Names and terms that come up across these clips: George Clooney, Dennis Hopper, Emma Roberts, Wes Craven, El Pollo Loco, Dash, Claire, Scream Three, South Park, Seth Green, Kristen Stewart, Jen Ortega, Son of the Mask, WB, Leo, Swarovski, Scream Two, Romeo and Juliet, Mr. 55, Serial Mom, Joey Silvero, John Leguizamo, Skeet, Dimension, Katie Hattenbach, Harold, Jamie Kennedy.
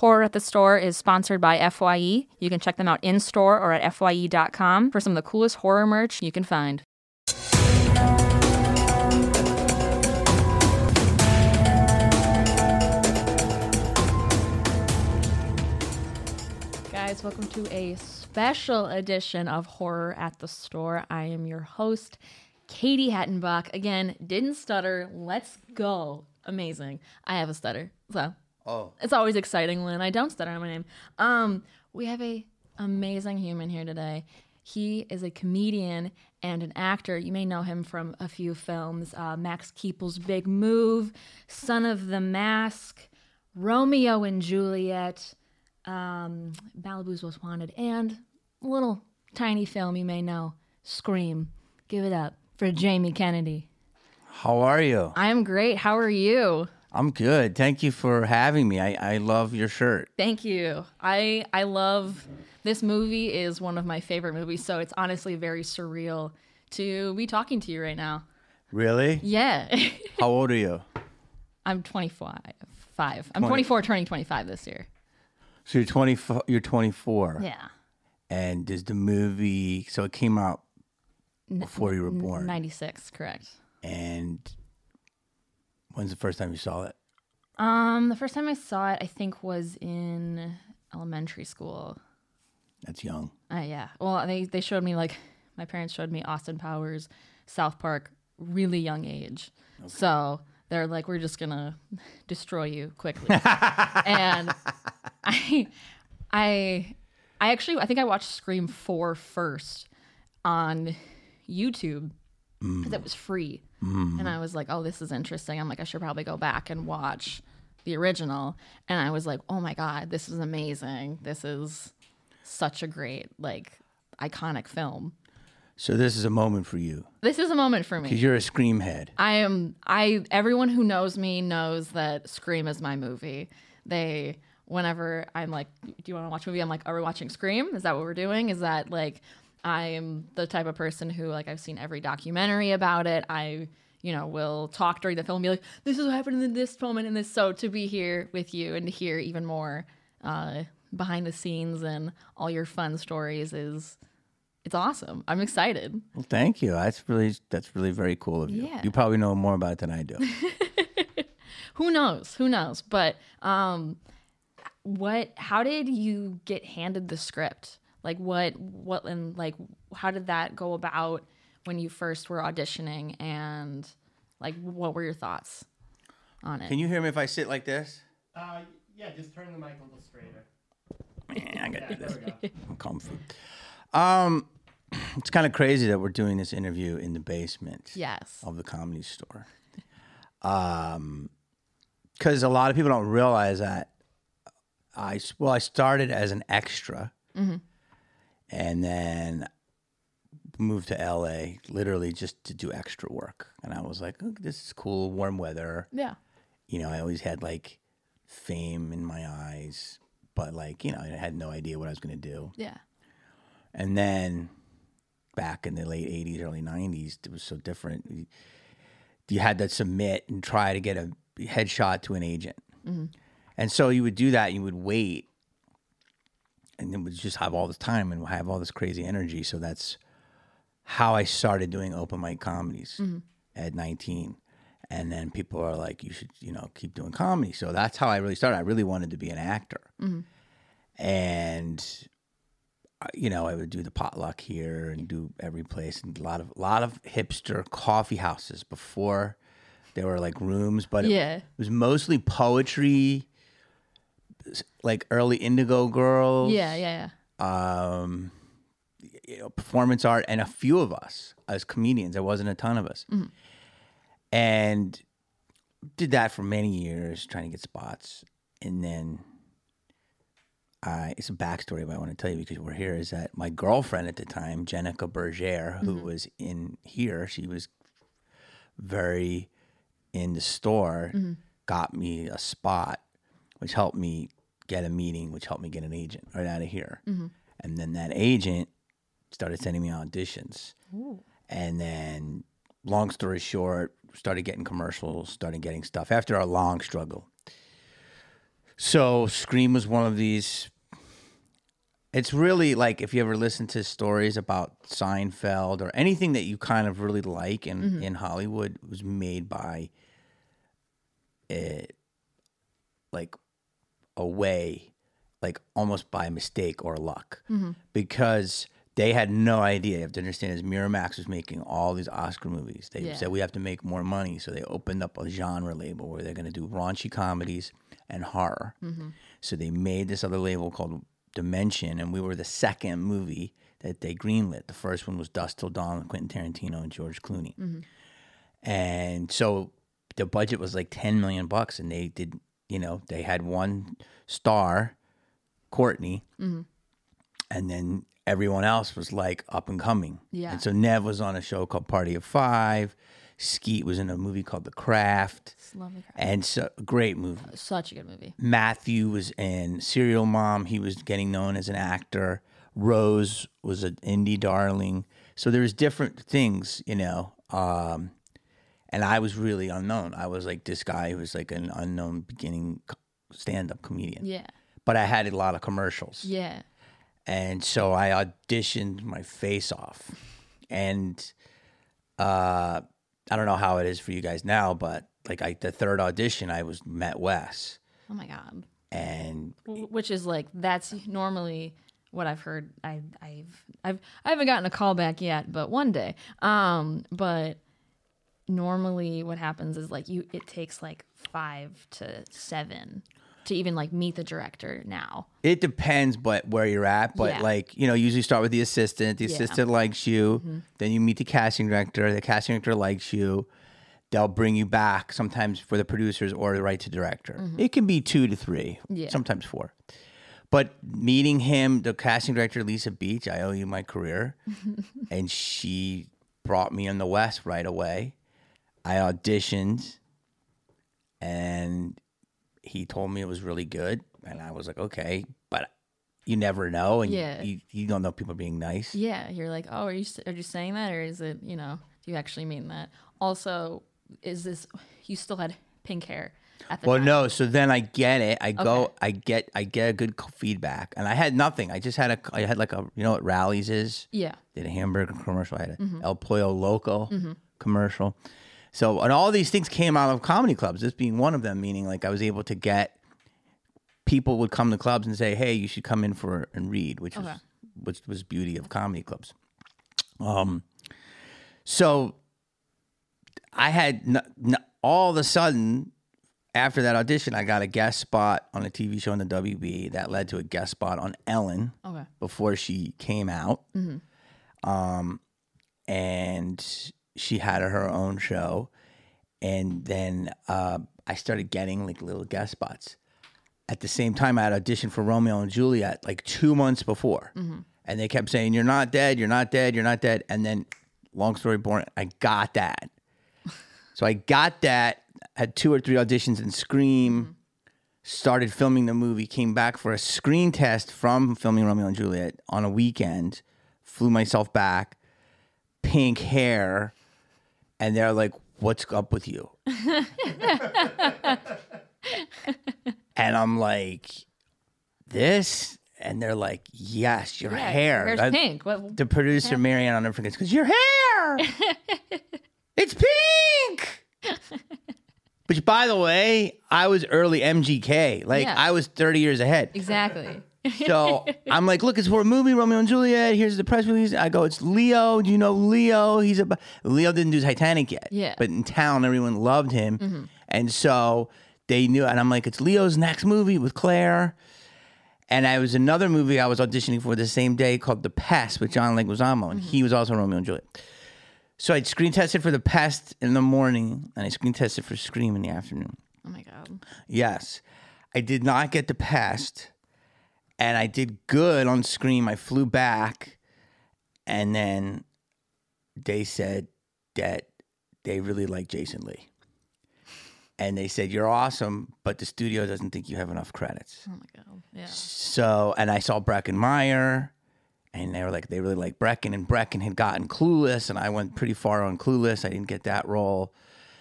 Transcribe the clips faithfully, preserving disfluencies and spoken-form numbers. Horror at the Store is sponsored by F Y E. You can check them out in-store or at F Y E dot com for some of the coolest horror merch you can find. Guys, welcome to a special edition of Horror at the Store. I am your host, Katie Hattenbach. Again, didn't stutter. Let's go. Amazing. I have a stutter, so oh. It's always exciting when I don't stutter on my name. Um, we have a amazing human here today. He is a comedian and an actor. You may know him from a few films: uh, Max Keeble's Big Move, Son of the Mask, Romeo and Juliet, um, Malibu's Most Wanted, and a little tiny film you may know, Scream. Give it up for Jamie Kennedy. How are you? I'm great. How are you? I'm good. Thank you for having me. I, I love your shirt. Thank you. I I love this movie is one of my favorite movies, so it's honestly very surreal to be talking to you right now. Really? Yeah. How old are you? I'm twenty-five. Five. I'm twenty. twenty-four turning twenty-five this year. So you're twenty-four. You're twenty-four. Yeah. And does the movie, so it came out before you were born? ninety-six, correct. And when's the first time you saw it? Um, the first time I saw it, I think, was in elementary school. That's young. Uh, yeah. Well, they, they showed me, like, my parents showed me Austin Powers, South Park, really young age. Okay. So they're like, we're just going to destroy you quickly. And I, I, I actually, I think I watched Scream four first on YouTube because mm. it was free. Mm. And I was like, oh, this is interesting. I'm like, I should probably go back and watch the original. And I was like, oh my God, this is amazing. This is such a great, like, iconic film. So this is a moment for you. This is a moment for me. Because you're a Scream head. I am. I. Everyone who knows me knows that Scream is my movie. They, whenever I'm like, do you want to watch a movie? I'm like, are we watching Scream? Is that what we're doing? Is that like... I am the type of person who, like, I've seen every documentary about it. I, you know, will talk during the film and be like, this is what happened in this moment and this. So to be here with you and to hear even more uh, behind the scenes and all your fun stories is, it's awesome. I'm excited. Well, thank you. That's really, that's really very cool of you. Yeah. You probably know more about it than I do. Who knows? Who knows? But um, what, how did you get handed the script? Like what, what, and like, how did that go about when you first were auditioning, and like, what were your thoughts on it? Can you hear me if I sit like this? Uh, yeah, just turn the mic a little straighter. Man, I gotta yeah, do this. There we go. I'm comfy. Um, it's kind of crazy that we're doing this interview in the basement. Yes. Of the Comedy Store. Um, because a lot of people don't realize that I well, I started as an extra. Mm-hmm. And then moved to L A literally just to do extra work. And I was like, oh, this is cool, warm weather. Yeah. You know, I always had like fame in my eyes, but like, you know, I had no idea what I was going to do. Yeah. And then back in the late eighties, early nineties, it was so different. You had to submit and try to get a headshot to an agent. Mm-hmm. And so you would do that and you would wait. And it would just have all this time and have all this crazy energy. So that's how I started doing open mic comedies mm-hmm. at nineteen. And then people are like, you should, you know, keep doing comedy. So that's how I really started. I really wanted to be an actor. Mm-hmm. And, you know, I would do the potluck here and do every place. And a lot of, a lot of hipster coffee houses before there were like rooms. But it, yeah. it was mostly poetry, like early Indigo Girls, yeah, yeah, yeah. Um, you know, performance art, and a few of us as comedians. There wasn't a ton of us, mm-hmm. and did that for many years, trying to get spots. And then, I it's a backstory, but I want to tell you because we're here. Is that my girlfriend at the time, Jenica Berger, who mm-hmm. was in here? She was very in the store. Mm-hmm. Got me a spot, which helped me get a meeting, which helped me get an agent right out of here. Mm-hmm. And then that agent started sending me auditions. Ooh. And then, long story short, started getting commercials, started getting stuff after a long struggle. So Scream was one of these. It's really like if you ever listen to stories about Seinfeld or anything that you kind of really like in, mm-hmm. in Hollywood was made by a, like a way, like almost by mistake or luck mm-hmm. because they had no idea. You have to understand is Miramax was making all these Oscar movies. They yeah. said, we have to make more money. So they opened up a genre label where they're going to do raunchy comedies and horror. Mm-hmm. So they made this other label called Dimension, and we were the second movie that they greenlit. The first one was Dust Till Dawn with Quentin Tarantino and George Clooney. Mm-hmm. And so the budget was like ten million bucks, and they did, you know, they had one star, Courtney, mm-hmm. and then everyone else was like up and coming. Yeah. And so Nev was on a show called Party of Five. Skeet was in a movie called The Craft. Love The Craft. And so, great movie. Such a good movie. Matthew was in Serial Mom. He was getting known as an actor. Rose was an indie darling. So there was different things, you know. Um, and I was really unknown. I was like this guy who was like an unknown beginning stand-up comedian. Yeah. But I had a lot of commercials. Yeah. And so I auditioned my face off. And... uh. I don't know how it is for you guys now, but like I, the third audition, I was met Wes. Oh my God. And which is like, that's normally what I've heard. I, I've, I've, I haven't gotten a call back yet, but one day, um, but normally what happens is like you, it takes like five to seven to even like meet the director now. It depends but where you're at, but yeah. like, you know, usually start with the assistant. The yeah. assistant likes you. Mm-hmm. Then you meet the casting director. The casting director likes you. They'll bring you back sometimes for the producers or the right to director. Mm-hmm. It can be two to three, yeah. sometimes four. But meeting him, the casting director, Lisa Beach, I owe you my career. And she brought me in the West right away. I auditioned and... he told me it was really good, and I was like, okay, but you never know, and yeah. you, you don't know people being nice. Yeah, you're like, oh, are you are you saying that, or is it, you know, do you actually mean that? Also, is this, you still had pink hair at the well, time. Well, no, so then I get it. I go, okay. I get I get a good feedback, and I had nothing. I just had a, I had like a, you know what Rally's is? Yeah. Did a hamburger commercial. I had an mm-hmm. El Pollo Loco mm-hmm. commercial. So, and all these things came out of comedy clubs, this being one of them, meaning like I was able to get, people would come to clubs and say, hey, you should come in for and read, which okay. was which was beauty of comedy clubs. Um, So I had, n- n- all of a sudden, after that audition, I got a guest spot on a T V show on the W B that led to a guest spot on Ellen okay. before she came out. Mm-hmm. Um, and... she had her own show, and then uh, I started getting like little guest spots. At the same time, I had auditioned for Romeo and Juliet like two months before, mm-hmm. and they kept saying, you're not dead, you're not dead, you're not dead, and then, long story born, I got that. So I got that, had two or three auditions in Scream, mm-hmm. started filming the movie, came back for a screen test from filming Romeo and Juliet on a weekend, flew myself back, pink hair, and they're like, what's up with you? And I'm like, this? And they're like, yes, your yeah, hair. Hair's I, pink. What, the producer, Marianne, I'll never forget, because your hair! It's pink! Which, by the way, I was early M G K. Like, yeah. I was thirty years ahead. Exactly. So I'm like, look, it's for a movie, Romeo and Juliet. Here's the press release. I go, it's Leo. Do you know Leo? He's a Leo didn't do Titanic yet. Yeah. But in town, everyone loved him, mm-hmm. and so they knew. And I'm like, it's Leo's next movie with Claire. And I was another movie I was auditioning for the same day called The Pest with John Leguizamo, and mm-hmm. he was also Romeo and Juliet. So I screen tested for The Pest in the morning, and I screen tested for Scream in the afternoon. Oh my God. Yes, I did not get The Pest. And I did good on Scream. I flew back, and then they said that they really like Jason Lee. And they said, you're awesome, but the studio doesn't think you have enough credits. Oh, my God. Yeah. So, and I saw Breckin Meyer, and they were like, they really like Breckin. And Breckin had gotten Clueless, and I went pretty far on Clueless. I didn't get that role.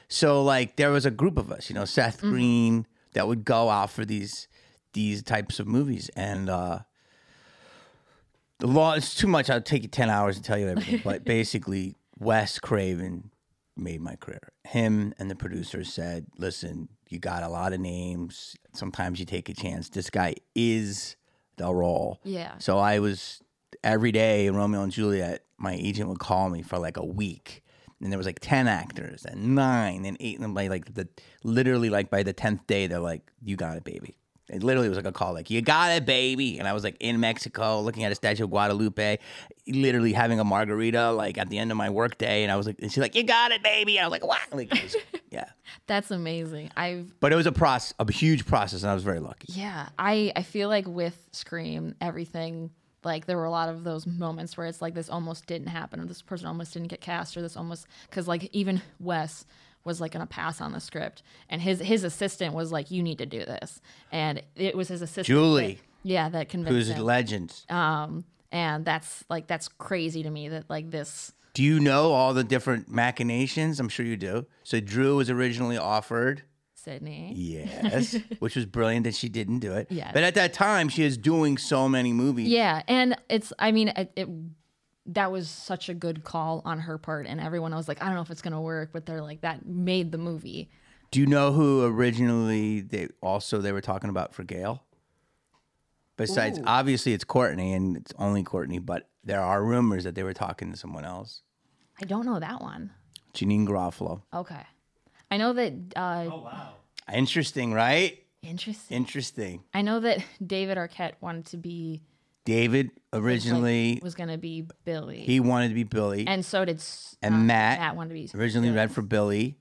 So, like, there was a group of us, you know, Seth mm-hmm. Green, that would go out for these... these types of movies. And uh, the law is too much. I'll take you ten hours to tell you everything. But basically, Wes Craven made my career. Him and the producer said, listen, you got a lot of names. Sometimes you take a chance. This guy is the role. Yeah. So I was, every day in Romeo and Juliet, my agent would call me for like a week. And there was like ten actors and nine and eight. And by like the, literally like by the tenth day, they're like, you got it, baby. It literally was like a call, like, you got it, baby. And I was like in Mexico looking at a statue of Guadalupe, literally having a margarita, like at the end of my work day. And I was like, and she's like, you got it, baby. And I was like, what? Like, was, yeah. That's amazing. I've But it was a process, a huge process. And I was very lucky. Yeah. I, I feel like with Scream, everything, like there were a lot of those moments where it's like, this almost didn't happen, or this person almost didn't get cast, or this almost, because like even Wes was like going to pass on the script, and his his assistant was like, you need to do this. And it was his assistant, Julie, that, yeah, that convinced who's him. Who's a legend. Um, and that's like, that's crazy to me that like this. Do you know all the different machinations? I'm sure you do. So Drew was originally offered Sydney. Yes, which was brilliant that she didn't do it. Yeah. But at that time, she is doing so many movies. Yeah, and it's, I mean, it, it that was such a good call on her part, and everyone was like, I don't know if it's going to work, but they're like, that made the movie. Do you know who originally they also they were talking about for Gale? Besides, Ooh. Obviously it's Courtney, and it's only Courtney, but there are rumors that they were talking to someone else. I don't know that one. Janine Garofalo. Okay. I know that... Uh, oh, wow. Interesting, right? Interesting. Interesting. I know that David Arquette wanted to be... David originally... Like, was going to be Billy. He wanted to be Billy. And so did... And uh, Matt. Matt wanted to be... Originally Billy. Read for Billy.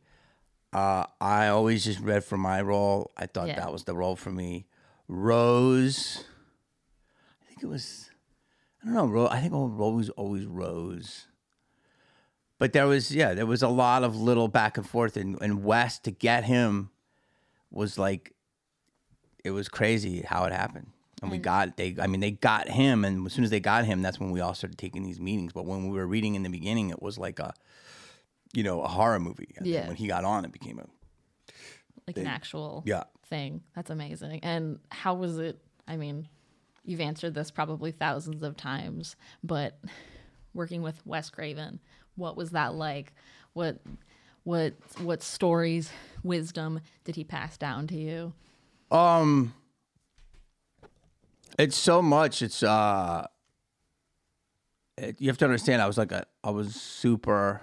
Uh, I always just read for my role. I thought yeah. that was the role for me. Rose. I think it was... I don't know. Rose, I think Rose always Rose. But there was, yeah, there was a lot of little back and forth. And, and Wes, to get him was like, it was crazy how it happened. And, and we got, they, I mean, they got him. And as soon as they got him, that's when we all started taking these meetings. But when we were reading in the beginning, it was like a, you know, a horror movie. And yeah. When he got on, it became a. Like thing. An actual yeah. thing. That's amazing. And how was it? I mean, you've answered this probably thousands of times, but working with Wes Craven, what was that like? What, what, what stories, wisdom did he pass down to you? Um, it's so much. It's uh, it, you have to understand. I was like, a, I was super.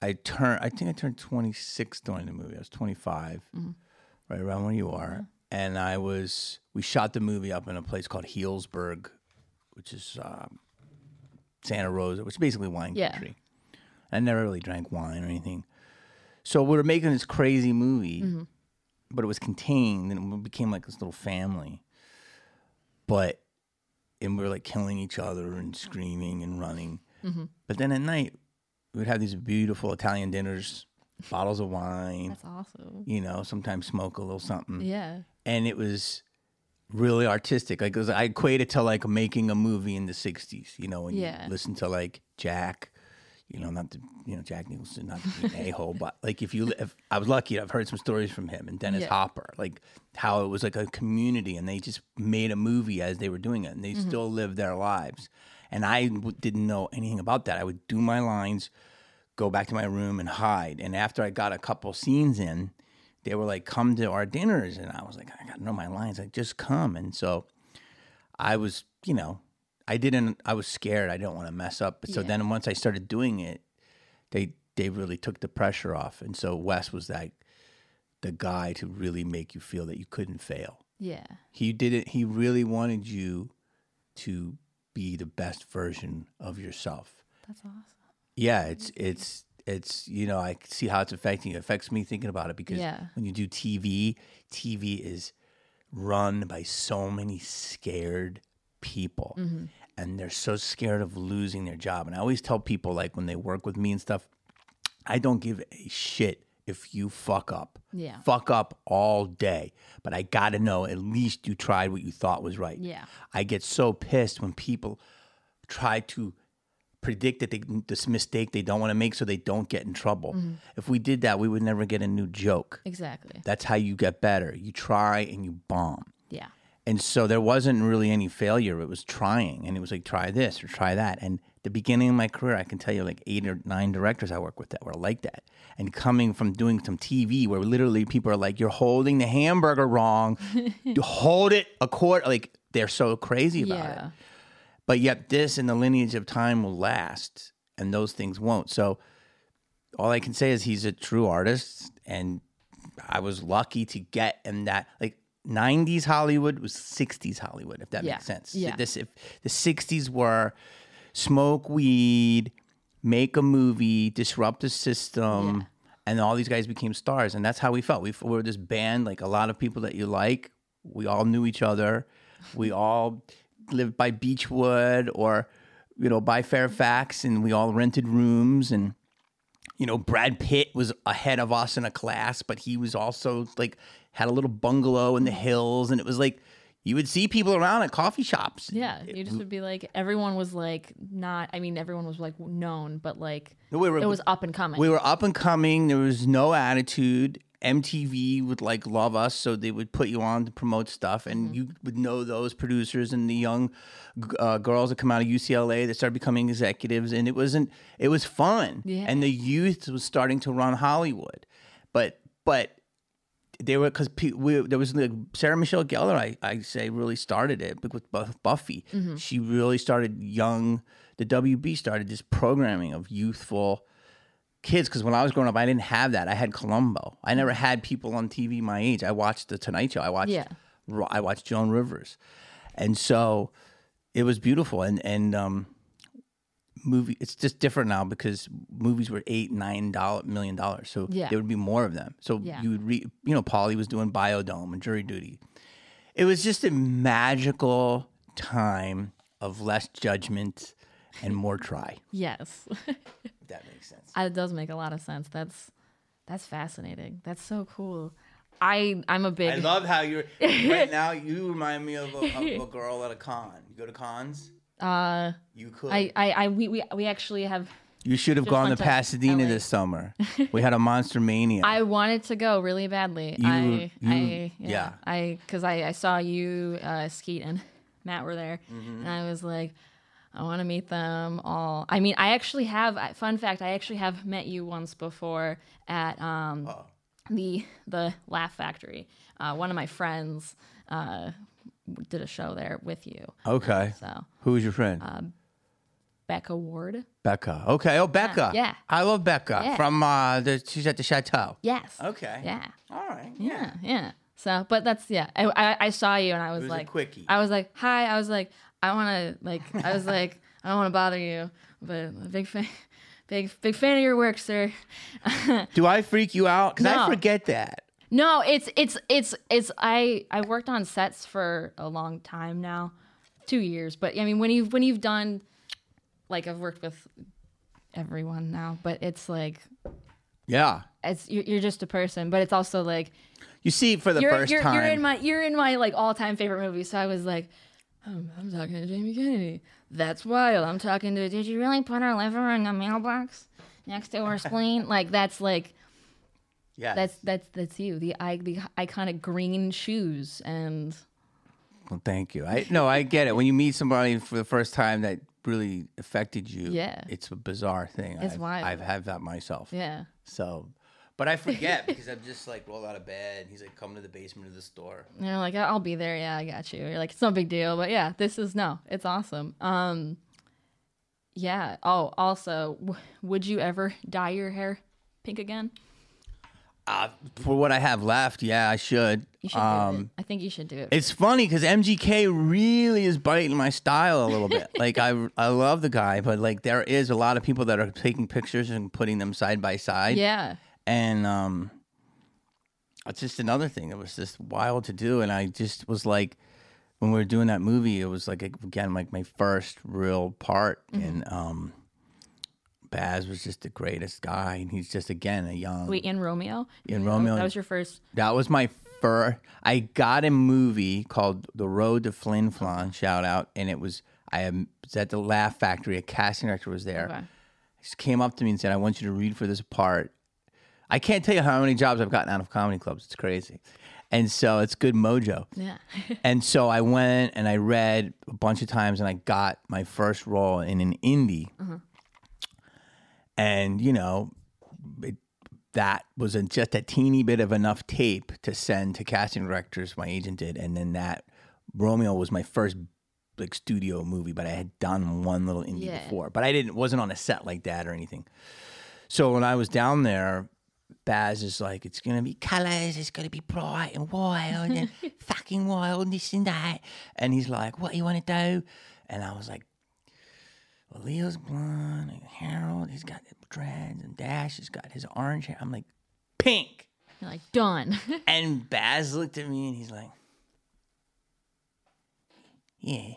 I turned. I think I turned twenty-six during the movie. I was twenty-five, mm-hmm. right around where you are. Yeah. And I was. We shot the movie up in a place called Healdsburg, which is. Uh, Santa Rosa, which is basically wine country. Yeah. I never really drank wine or anything. So we were making this crazy movie, mm-hmm. but it was contained, and it became like this little family. But, and we were like killing each other and screaming and running. Mm-hmm. But then at night, we would have these beautiful Italian dinners, bottles of wine. That's awesome. You know, sometimes smoke a little something. Yeah. And it was... really artistic. Like it was, I equate it to like making a movie in the sixties, you know, when yeah. you listen to like Jack, you know, not to, you know, Jack Nicholson, not to be an a-hole, but like if you, if I was lucky, I've heard some stories from him and Dennis yeah. Hopper, like how it was like a community and they just made a movie as they were doing it and they mm-hmm. still lived their lives. And I w- didn't know anything about that. I would do my lines, go back to my room and hide. And after I got a couple scenes in, they were like, come to our dinners. And I was like, I got to know my lines. Like, just come. And so I was, you know, I didn't, I was scared. I didn't want to mess up. But yeah. so then once I started doing it, they they really took the pressure off. And so Wes was like the guy to really make you feel that you couldn't fail. Yeah. He did it. He really wanted you to be the best version of yourself. That's awesome. Yeah, it's it's. It's, you know, I see how it's affecting you. It affects me thinking about it because yeah. when you do T V, T V is run by so many scared people. Mm-hmm. And they're so scared of losing their job. And I always tell people, like, when they work with me and stuff, I don't give a shit if you fuck up. Yeah. Fuck up all day. But I got to know at least you tried what you thought was right. Yeah. I get so pissed when people try to predict that they, this mistake they don't want to make so they don't get in trouble. Mm-hmm. If we did that, we would never get a new joke. Exactly. That's how you get better. You try and you bomb. Yeah. And so there wasn't really any failure. It was trying. And it was like, try this or try that. And the beginning of my career, I can tell you like eight or nine directors I work with that were like that. And coming from doing some T V where literally people are like, you're holding the hamburger wrong. You hold it a quarter. Like they're so crazy about yeah. it. But yet this and the lineage of time will last and those things won't. So all I can say is he's a true artist. And I was lucky to get in that, like, nineties Hollywood was sixties Hollywood, if that yeah. makes sense. Yeah. This, if the sixties were smoke weed, make a movie, disrupt the system, yeah. and all these guys became stars. And that's how we felt. We, we were this band, like a lot of people that you like. We all knew each other. We all lived by Beechwood or, you know, by Fairfax, and we all rented rooms. And, you know, Brad Pitt was ahead of us in a class, but he was also like... had a little bungalow in the hills, and it was like, you would see people around at coffee shops. Yeah, you just would be like, everyone was like not, I mean, everyone was like known, but like, we were, it was up and coming. We were up and coming, there was no attitude. M T V would like love us, so they would put you on to promote stuff, and mm-hmm. you would know those producers and the young uh, girls that come out of U C L A that started becoming executives, and it wasn't, it was fun. Yeah. And the youth was starting to run Hollywood. But, but, They were because pe- there was like Sarah Michelle Gellar. I, I say really started it with Buffy. Mm-hmm. She really started young. The W B started this programming of youthful kids. Because when I was growing up, I didn't have that. I had Columbo. I never had people on T V my age. I watched The Tonight Show. I watched. Yeah. I watched Joan Rivers, and so it was beautiful. And and um, movie. It's just different now because movies were eight, nine dollar million dollars. So yeah. there would be more of them. So yeah. you would read, you know, Pauly was doing Biodome and Jury Duty. It was just a magical time of less judgment and more try. Yes, that makes sense. It does make a lot of sense. That's that's fascinating. That's so cool. I I'm a big. I love how you're right now. You remind me of a, of a girl at a con. You go to cons. Uh, you could. I, I, I, we, we, we actually have. You should have gone to Pasadena L A this summer. We had a Monster Mania. I wanted to go really badly. You, I, you, I, yeah, yeah. I, because I, I saw you, uh, Skeet and Matt were there, mm-hmm. and I was like, I want to meet them all. I mean, I actually have. Fun fact: I actually have met you once before at um oh. the the Laugh Factory. Uh, one of my friends. Uh, did a show there with you. Okay. So who was your friend? Uh, Becca Ward. Becca. Okay. Oh, Becca. Yeah. yeah. I love Becca. Yeah. From uh, the, she's at the Chateau. Yes. Okay. Yeah. All right. Yeah. Yeah. yeah. So, but that's yeah. I, I I saw you and I was, it was like, a quickie. I was like, hi. I was like, I want to like. I was like, I don't want to bother you, but I'm a big fan. Big big fan of your work, sir. Do I freak you out? Because no. I forget that. No, it's it's it's it's I, I worked on sets for a long time now, two years. But I mean, when you've when you've done, like I've worked with everyone now, but it's like, yeah, it's you're just a person. But it's also like, you see it for the you're, first you're, time. You're in my you're in my like all time favorite movie. So I was like, oh, I'm talking to Jamie Kennedy. That's wild. I'm talking to. Did you really put our liver in a mailbox next to our spleen? Like that's like. Yeah, that's that's that's you. The the iconic green shoes and. Well, thank you. I no, I get it. When you meet somebody for the first time that really affected you, yeah, it's a bizarre thing. It's I've, wild. I've had that myself. Yeah. So, but I forget because I'm just like roll out of bed. And he's like, come to the basement of the store. And you're like, I'll be there. Yeah, I got you. You're like, it's no big deal. But yeah, this is no, it's awesome. Um, yeah. Oh, also, w- would you ever dye your hair pink again? Uh, for what I have left, yeah, I should. You should um, do it. I think you should do it. It's funny because M G K really is biting my style a little bit. Like I, I love the guy, but like there is a lot of people that are taking pictures and putting them side by side. Yeah, and um, it's just another thing. It was just wild to do, and I just was like, when we were doing that movie, it was like again like my first real part, mm-hmm. and um. Baz was just the greatest guy, and he's just again a young. Wait, in Romeo? In Romeo, that was your first. That was my first. I got a movie called The Road to Flin Flon. Shout out, and it was I was at the Laugh Factory. A casting director was there. Okay. He came up to me and said, I want you to read for this part. I can't tell you how many jobs I've gotten out of comedy clubs. It's crazy. And so it's good mojo. Yeah. And so I went and I read a bunch of times and I got my first role in an indie. Mm-hmm. And, you know, it, that was a, just a teeny bit of enough tape to send to casting directors, my agent did. And then that Romeo was my first like studio movie, but I had done one little indie yeah. before. But I didn't wasn't on a set like that or anything. So when I was down there, Baz is like, it's going to be colors, it's going to be bright and wild and fucking wild and this and that. And he's like, what do you want to do? And I was like, well, Leo's blonde and Harold, he's got dreads and Dash, he's got his orange hair. I'm like, pink. You're like, done. And Baz looked at me and he's like, yeah.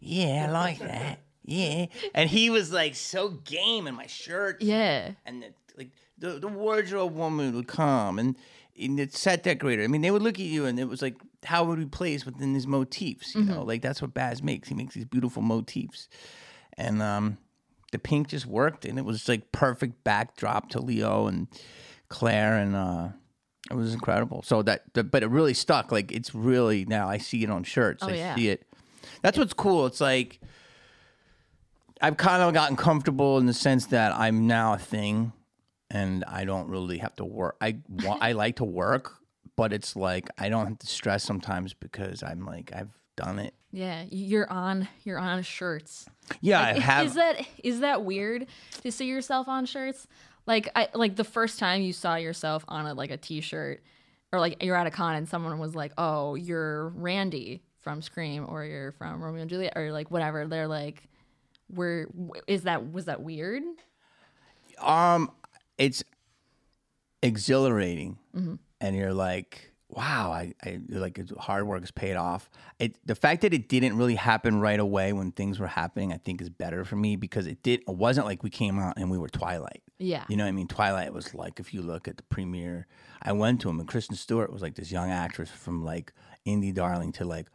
Yeah, I like that. Yeah. And he was like so game in my shirt. Yeah. And the, like, The, the wardrobe woman would come and, and the set decorator. I mean, they would look at you and it was like, how would we place within these motifs? You mm-hmm. know, like that's what Baz makes. He makes these beautiful motifs. And um, the pink just worked and it was like perfect backdrop to Leo and Claire. And uh, it was incredible. So that, the, but it really stuck. Like it's really, now I see it on shirts. Oh, I yeah. see it. That's what's cool. It's like, I've kind of gotten comfortable in the sense that I'm now a thing. And I don't really have to work. I want, I like to work, but it's like I don't have to stress sometimes because I'm like I've done it. Yeah, you're on you're on shirts. Yeah, like, I have. Is that is that weird to see yourself on shirts? Like I like the first time you saw yourself on a, like a t-shirt, or like you're at a con and someone was like, "Oh, you're Randy from Scream, or you're from Romeo and Juliet, or like whatever." They're like, "We're is that was that weird?" Um. It's exhilarating, mm-hmm. and you're like, "Wow!" I, I like hard work is paid off. It, the fact that it didn't really happen right away when things were happening, I think, is better for me because it did. It wasn't like we came out and we were Twilight. Yeah, you know what I mean. Twilight was like if you look at the premiere, I went to him and Kristen Stewart was like this young actress from like indie darling to like.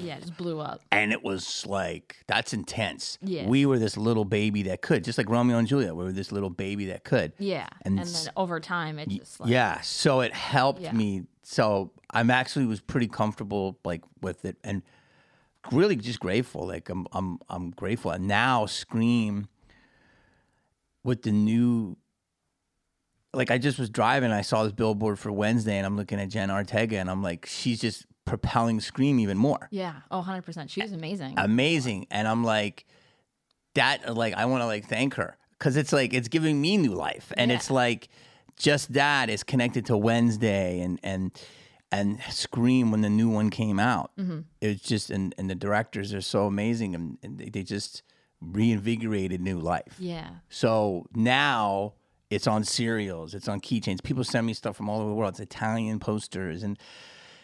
Yeah, it just blew up. And it was like, that's intense. Yeah. We were this little baby that could, just like Romeo and Juliet, we were this little baby that could. Yeah, and, and then over time, it just like... Yeah, so it helped yeah. me. So I'm actually was pretty comfortable like with it and really just grateful. Like I'm I'm, I'm grateful. And now Scream with the new... Like I just was driving, I saw this billboard for Wednesday, and I'm looking at Jen Ortega, and I'm like, she's just... propelling Scream even more. Yeah. Oh, one hundred percent. She was amazing. Amazing. And I'm like, that, like, I want to, like, thank her. Because it's, like, it's giving me new life. And yeah. it's, like, just that is connected to Wednesday and and and Scream when the new one came out. Mm-hmm. It's just, and, and the directors are so amazing. And, and they just reinvigorated new life. Yeah. So now... It's on cereals. It's on keychains. People send me stuff from all over the world. It's Italian posters, and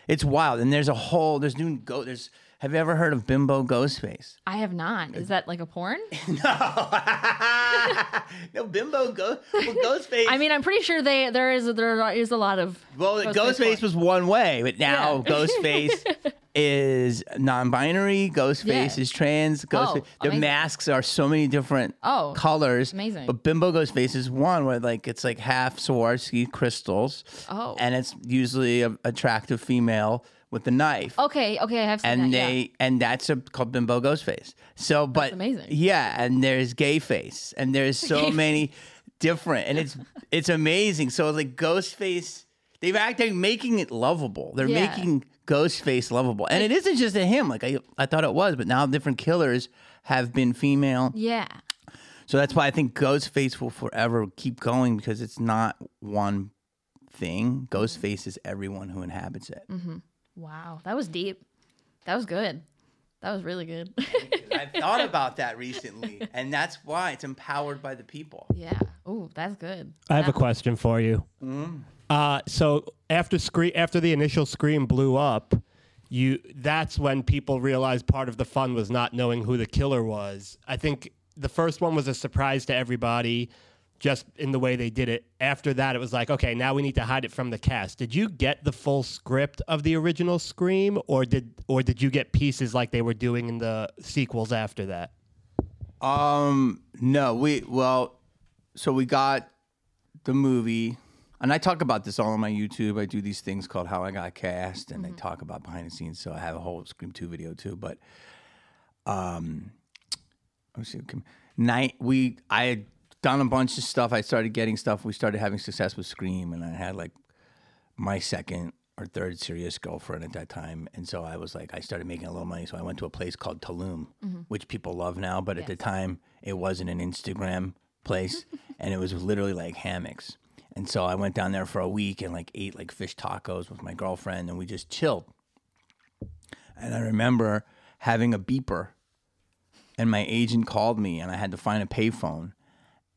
it's wild. And there's a whole there's new go. There's have you ever heard of Bimbo Ghostface? I have not. Is that like a porn? No, no Bimbo Ghost well, Ghostface. I mean, I'm pretty sure they there is there is a lot of well, Ghostface, Ghostface was one way, but now yeah. Ghostface is non-binary. Ghostface yeah. is trans. Ghostface. Oh, their masks are so many different oh, colors. Amazing. But Bimbo Ghostface is one where like it's like half Swarovski crystals. Oh. And it's usually an attractive female with a knife. Okay. Okay. I have seen and that. They, yeah. And that's a, called Bimbo Ghostface. So, but that's amazing. Yeah. And there's Gay Face, and there's so many different, and it's it's amazing. So like Ghostface, they've acting making it lovable. They're yeah. making Ghostface lovable. And it isn't just a him. Like I, I thought it was, but now different killers have been female. Yeah. So that's why I think Ghostface will forever keep going because it's not one thing. Ghostface is everyone who inhabits it. Mm-hmm. Wow. That was deep. That was good. That was really good. I've thought about that recently, and that's why it's empowered by the people. Yeah. Oh, that's good. I have that- a question for you. Mm-hmm. Uh, so after Scream, after the initial Scream blew up, you that's when people realized part of the fun was not knowing who the killer was. I think the first one was a surprise to everybody. just in the way they did it. After that, it was like, okay, now we need to hide it from the cast. Did you get the full script of the original Scream, or did or did you get pieces like they were doing in the sequels after that? Um, no, we, well, so we got the movie, and I talk about this all on my YouTube. I do these things called How I Got Cast, and mm-hmm. they talk about behind the scenes, so I have a whole Scream two video too, but, um, let's see, night, we, I had done a bunch of stuff. I started getting stuff. We started having success with Scream, and I had, like, my second or third serious girlfriend at that time, and so I was like, I started making a little money, so I went to a place called Tulum, mm-hmm. which people love now, but yes. at the time, it wasn't an Instagram place, and it was literally like hammocks, and so I went down there for a week and like ate like fish tacos with my girlfriend, and we just chilled, and I remember having a beeper, and my agent called me, and I had to find a payphone,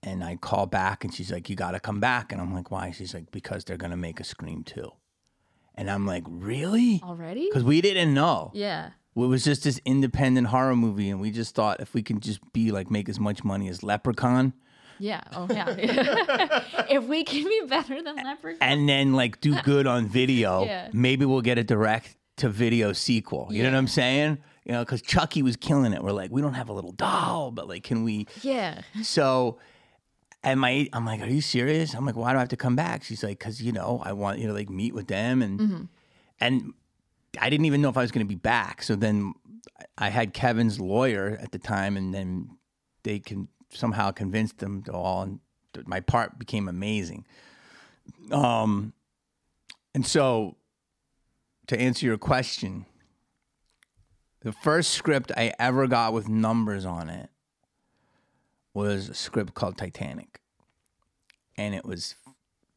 and I call back, and she's like, you gotta come back, and I'm like, why? She's like, because they're gonna make a Scream Two. And I'm like, really? Already? Because we didn't know. Yeah. It was just this independent horror movie, and we just thought if we can just be like, make as much money as Leprechaun. Yeah. Oh, yeah. If we can be better than Leprechaun. And then like do good on video, yeah. maybe we'll get a direct-to-video sequel. You yeah. know what I'm saying? You know, because Chucky was killing it. We're like, we don't have a little doll, but like, can we? Yeah. So... And my, I'm like, are you serious? I'm like, why do I have to come back? She's like, because, you know, I want you to, like, meet with them. And mm-hmm. and I didn't even know if I was going to be back. So then I had Kevin's lawyer at the time, and then they can somehow convince them to all. And my part became amazing. Um, and so to answer your question, the first script I ever got with numbers on it was a script called Titanic, and it was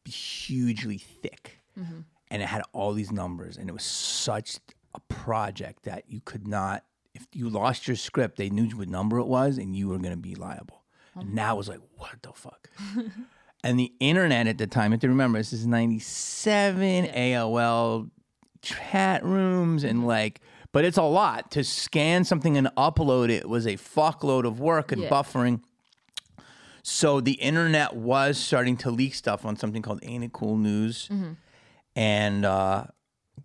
hugely thick, mm-hmm. and it had all these numbers, and it was such a project that you could not, if you lost your script, they knew what number it was, and you were going to be liable. Okay. And now it was like, what the fuck? And the internet at the time, if you remember, this is ninety-seven, yeah. A O L chat rooms, and like, but it's a lot to scan something and upload it was a fuckload of work and yeah. buffering. So the internet was starting to leak stuff on something called Ain't It Cool News. Mm-hmm. And uh,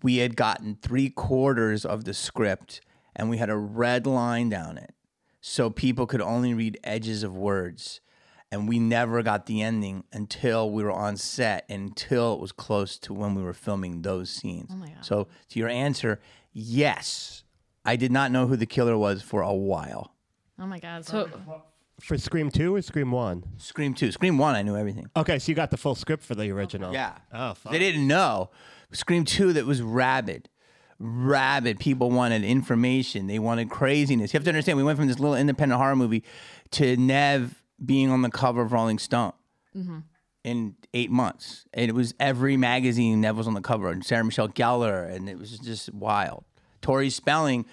we had gotten three quarters of the script, and we had a red line down it. So people could only read edges of words. And we never got the ending until we were on set, until it was close to when we were filming those scenes. Oh my God. So to your answer, yes, I did not know who the killer was for a while. Oh my God. So... For Scream two or Scream one? Scream two. Scream one, I knew everything. Okay, so you got the full script for the original. Yeah. Oh, fuck. They didn't know. Scream two, that was rabid. Rabid. People wanted information. They wanted craziness. You have to understand, we went from this little independent horror movie to Nev being on the cover of Rolling Stone mm-hmm. in eight months. And it was every magazine Nev was on the cover, and Sarah Michelle Gellar, and it was just wild. Tori Spelling...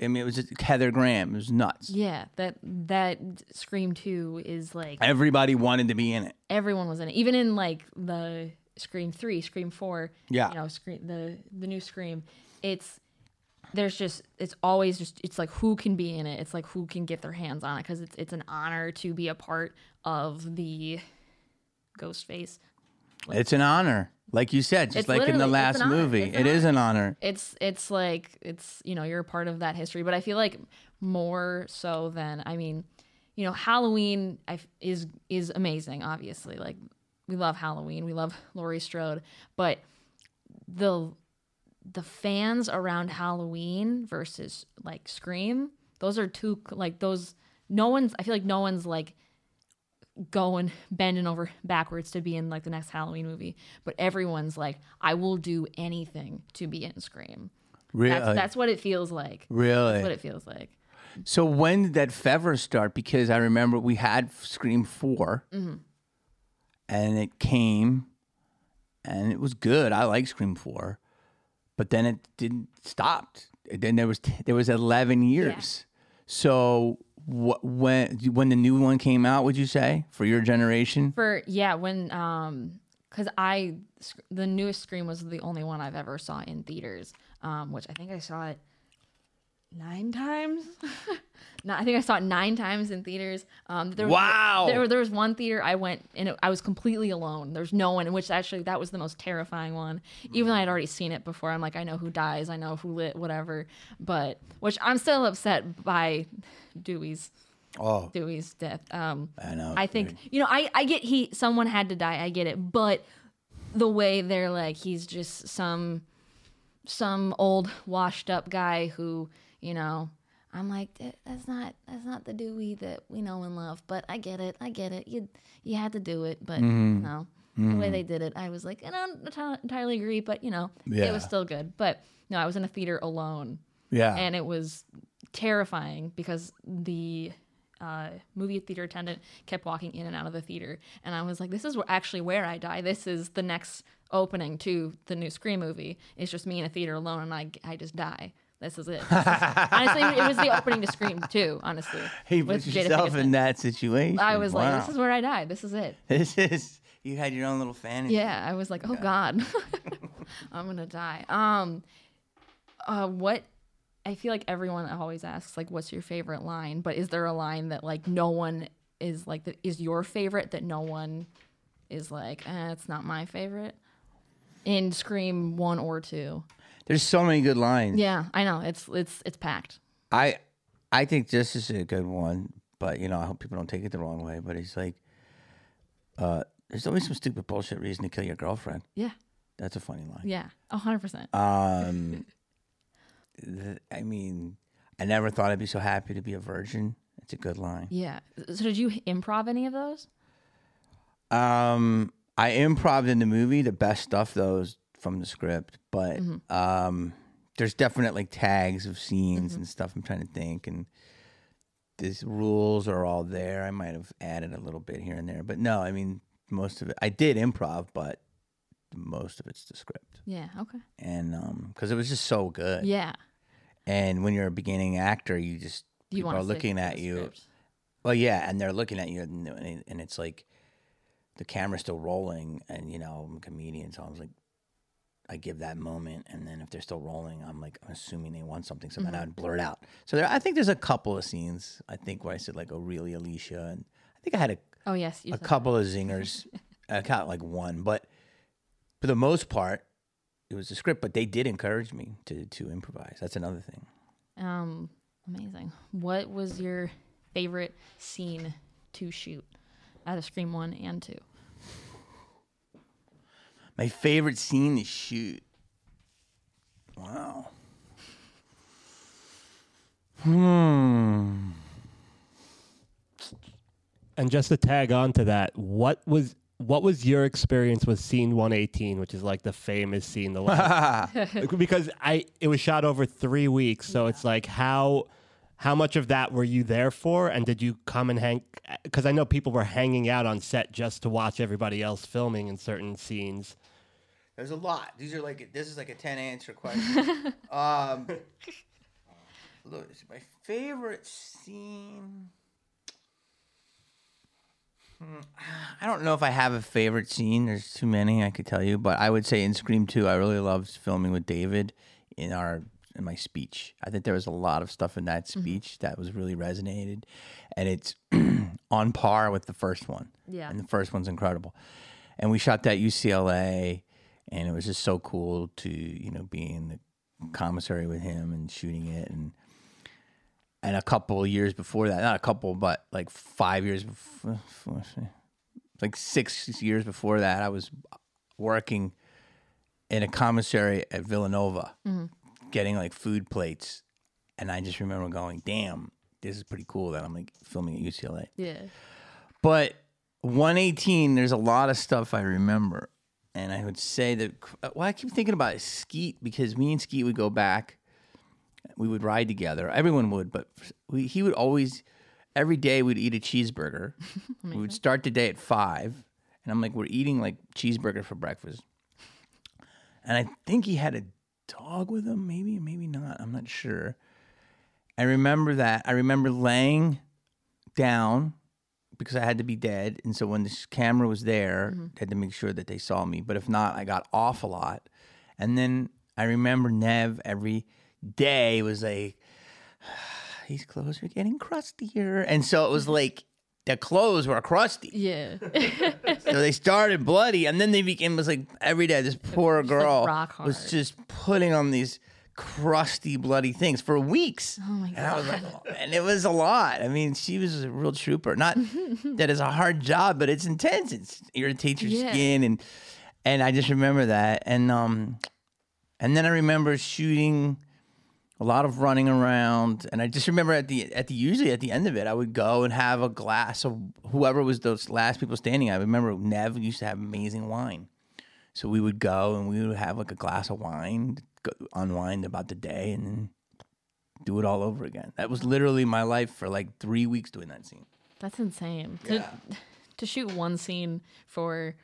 I mean, it was just Heather Graham. It was nuts. Yeah, that that Scream two is like... Everybody wanted to be in it. Everyone was in it. Even in, like, the Scream three, Scream four, yeah. you know, Scream, the, the new Scream, it's... There's just... It's always just... It's like, who can be in it? It's like, who can get their hands on it? Because it's, it's an honor to be a part of the Ghostface. Like, it's an honor. Like you said, just like in the last movie. It is an honor. It's it's like, it's, you know, you're a part of that history. But I feel like more so than, I mean, you know, Halloween is is amazing, obviously. Like, we love Halloween. We love Laurie Strode. But the the fans around Halloween versus, like, Scream, those are two, like, those, no one's, I feel like no one's, like, going bending over backwards to be in like the next Halloween movie, but everyone's like, I will do anything to be in Scream. Really? That's, that's what it feels like. Really? That's what it feels like. So when did that fever start? Because I remember we had Scream four, mm-hmm. and it came, and it was good. I like Scream four, but then it didn't stop. Then there was there was eleven years. Yeah. So. What, when when the new one came out, would you say for your generation? For yeah, when um, because I the newest Scream was the only one I've ever saw in theaters, um, which I think I saw it nine times. no, I think I saw it nine times in theaters. Um, there was, wow. There, there was one theater I went and I was completely alone. There's no one, which actually that was the most terrifying one. Even though I'd already seen it before, I'm like, I know who dies, I know who lit, whatever. But which I'm still upset by Dewey's. Oh, Dewey's death. Um, I know. I think you know. I, I get he. Someone had to die. I get it. But the way they're like, he's just some some old washed up guy who you know. I'm like, that's not that's not the Dewey that we know and love. But I get it. I get it. You you had to do it. But mm. you know mm. the way they did it, I was like, I don't entirely agree. But you know, yeah. it was still good. But no, I was in a theater alone. Yeah, and it was terrifying because the. Uh, movie theater attendant kept walking in and out of the theater, and I was like, this is where, actually where I die. This is the next opening to the new Scream movie. It's just me in a theater alone, and I, I just die. This is it. This is, honestly, it was the opening to Scream Two, honestly. He put yourself in that situation. I was wow. like, this is where I die. This is it. This is, you had your own little fantasy. Yeah, I was like, oh God, I'm gonna die. Um, uh, what I feel like everyone always asks, like, what's your favorite line? But is there a line that, like, no one is, like, that is your favorite that no one is like, eh, it's not my favorite? In Scream one or two. There's so many good lines. Yeah, I know. It's it's it's packed. I I think this is a good one, but, you know, I hope people don't take it the wrong way. But it's like, uh, there's always some stupid bullshit reason to kill your girlfriend. Yeah. That's a funny line. Yeah, one hundred percent. Um... I mean, I never thought I'd be so happy to be a virgin. It's a good line. Yeah. So did you improv any of those? Um, I improv in the movie the best stuff, though, is from the script. But mm-hmm. um, there's definitely like, tags of scenes mm-hmm. and stuff. I'm trying to think. And these rules are all there. I might have added a little bit here and there. But no, I mean, most of it. I did improv, but most of it's the script. Yeah, okay. And um, because it was just so good. Yeah. And when you're a beginning actor, you just you people are looking at you. Script. Well, yeah, and they're looking at you, and, it, and it's like the camera's still rolling, and you know, I'm a comedian, so I was like, I give that moment, and then if they're still rolling, I'm like, I'm assuming they want something, so mm-hmm. then I would blur it out. So there, I think there's a couple of scenes I think where I said like Aurelia, Alicia, and I think I had a oh yes you a couple that. Of zingers. I got like one, but for the most part. It was a script, but they did encourage me to, to improvise. That's another thing. Um, amazing. What was your favorite scene to shoot out of Scream one and two? My favorite scene to shoot. Wow. Hmm. And just to tag on to that, what was... What was your experience with scene one eighteen, which is like the famous scene? The last, because I it was shot over three weeks, so yeah. It's like how how much of that were you there for, and did you come and hang? Because I know people were hanging out on set just to watch everybody else filming in certain scenes. There's a lot. These are like this is like a ten answer question. um, look, this is my favorite scene. I don't know if I have a favorite scene. There's too many I could tell you, but I would say in Scream Two, I really loved filming with David in our in my speech. I think there was a lot of stuff in that speech mm-hmm. that was really resonated, and it's on par with the first one. Yeah, and the first one's incredible. And we shot that at U C L A, and it was just so cool to you know be in the commissary with him and shooting it and. And a couple of years before that, not a couple, but like five years, before, like six years before that, I was working in a commissary at Villanova, mm-hmm. getting like food plates. And I just remember going, damn, this is pretty cool that I'm like filming at U C L A. Yeah. But one eighteen, there's a lot of stuff I remember. And I would say that, well, I keep thinking about it, Skeet, because me and Skeet would go back. We would ride together. Everyone would, but we, he would always, every day we'd eat a cheeseburger. We would start the day at five. And I'm like, we're eating like cheeseburger for breakfast. And I think he had a dog with him, maybe, maybe not. I'm not sure. I remember that. I remember laying down because I had to be dead. And so when this camera was there, mm-hmm. I had to make sure that they saw me. But if not, I got off a lot. And then I remember Nev every... day was like, these clothes are getting crustier. And so it was like the clothes were crusty. Yeah. So they started bloody, and then they became, it was like every day this poor girl like was just putting on these crusty, bloody things for weeks. Oh my God. And I was like, oh, and it was a lot. I mean, she was a real trooper. Not that it's a hard job, but it's intense. It irritates your yeah. skin, and and I just remember that. And um, and then I remember shooting, a lot of running around, and I just remember at the at the usually at the end of it, I would go and have a glass of whoever was those last people standing. I remember Nev used to have amazing wine, so we would go and we would have like a glass of wine. Unwind about the day and then do it all over again. That was literally my life for like three weeks doing that scene. That's insane. Yeah. To, to shoot one scene for